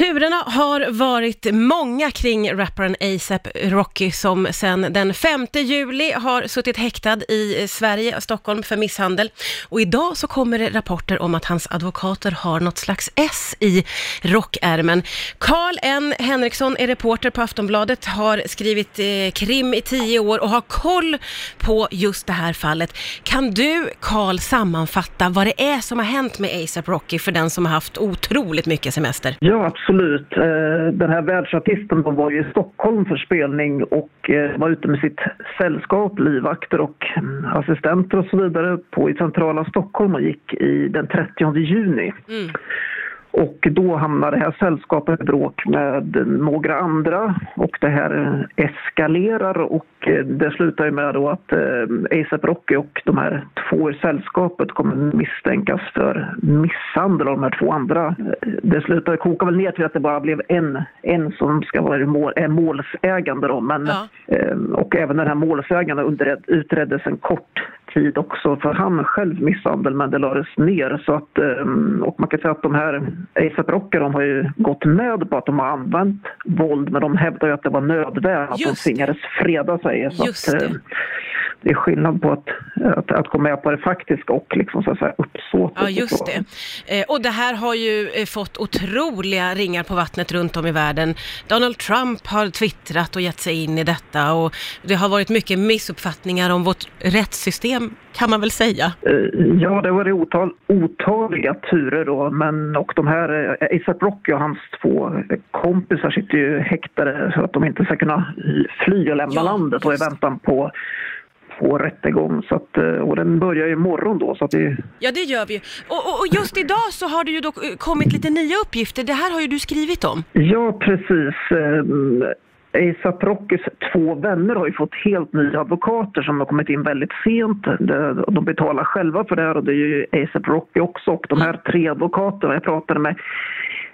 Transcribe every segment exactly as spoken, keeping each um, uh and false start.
Turerna har varit många kring rapparen A$AP Rocky som sedan den femte juli har suttit häktad i Sverige, Stockholm, för misshandel. Och idag så kommer det rapporter om att hans advokater har något slags S i rockärmen. Carl En Henriksson är reporter på Aftonbladet, har skrivit eh, krim i tio år och har koll på just det här fallet. Kan du, Carl, sammanfatta vad det är som har hänt med A$AP Rocky för den som har haft otroligt mycket semester? Ja, absolut. Den här världsartisten var ju i Stockholm för spelning och var ute med sitt sällskap, livvakter och assistenter och så vidare på i centrala Stockholm och gick i den trettionde juni. Mm. Och då hamnade det här sällskapet i bråk med några andra och det här eskalerar och det slutar ju med då att A$AP Rocky och de här två i sällskapet kommer misstänkas för misshandel av de här två andra. Det slutar koka väl ner till att det bara blev en, en som ska vara mål, målsägande då, men, ja. Och även den här målsäganden utreddes en kort tid också för han själv misshandel, men det lades ner så att, och man kan säga att de här A$AP Rocky, de har ju gått med på att de har använt våld, men de hävdar ju att det var nödvärn, att de tvingades freda sig. Så att, det. det är skillnad på att, att, att komma med på det faktiskt och liksom så att säga uppsåt. Ja, just det. Och det här har ju fått otroliga ringar på vattnet runt om i världen. Donald Trump har twittrat och gett sig in i detta och det har varit mycket missuppfattningar om vårt rättssystem, kan man väl säga. Ja, det var det otal, otaliga turer då, men och de här, A$AP Rocky och hans två kompisar sitter ju häktade så att de inte ska kunna fly och lämna ja, landet och i väntan på på rättegång. Så att, och den börjar ju imorgon då. Så att det... Ja, det gör vi ju. Och, och, och just idag så har det ju då kommit lite nya uppgifter. Det här har ju du skrivit om. Ja, precis. A$AP Rockys två vänner har ju fått helt nya advokater som har kommit in väldigt sent. De betalar själva för det här och det är ju A$AP Rocky också. Och de här tre advokaterna, jag pratade med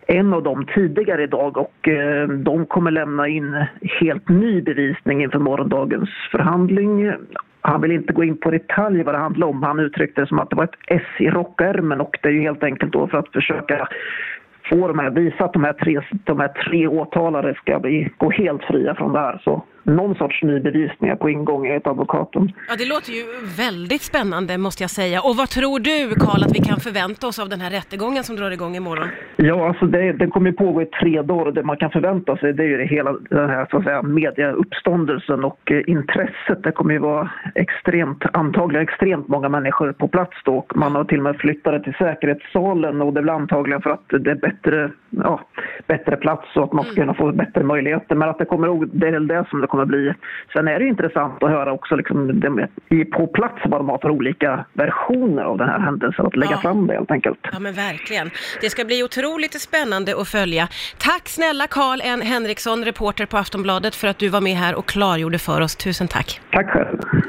en av dem tidigare idag och eh, de kommer lämna in helt ny bevisning inför morgondagens förhandling. Han vill inte gå in på detalj vad det handlar om. Han uttryckte det som att det var ett S i rockärmen och det är ju helt enkelt då för att försöka få de här, visa att de här tre, de här tre åtalare ska bli, gå helt fria från det här. Så någon sorts ny bevisning på ingång i ett advokaten. Ja, det låter ju väldigt spännande måste jag säga. Och vad tror du, Carl, att vi kan förvänta oss av den här rättegången som drar igång imorgon? Ja, alltså det, den kommer ju pågå i tre dagar och det man kan förvänta sig det är ju det hela den här så att säga mediauppståndelsen och eh, intresset. Det kommer ju vara extremt, antagligen extremt många människor på plats då och man har till och med flyttat till säkerhetssalen och det blir antagligen för att det är bättre, ja, bättre plats och att man ska kunna få bättre möjligheter. Men att det kommer, det är det som det kommer bli. Sen är det intressant att höra också liksom, de, på plats vad de har för olika versioner av den här händelsen att lägga ja. fram det helt enkelt. Ja men verkligen. Det ska bli otroligt spännande att följa. Tack snälla Carl En Henriksson, reporter på Aftonbladet för att du var med här och klargjorde för oss. Tusen tack. Tack själv.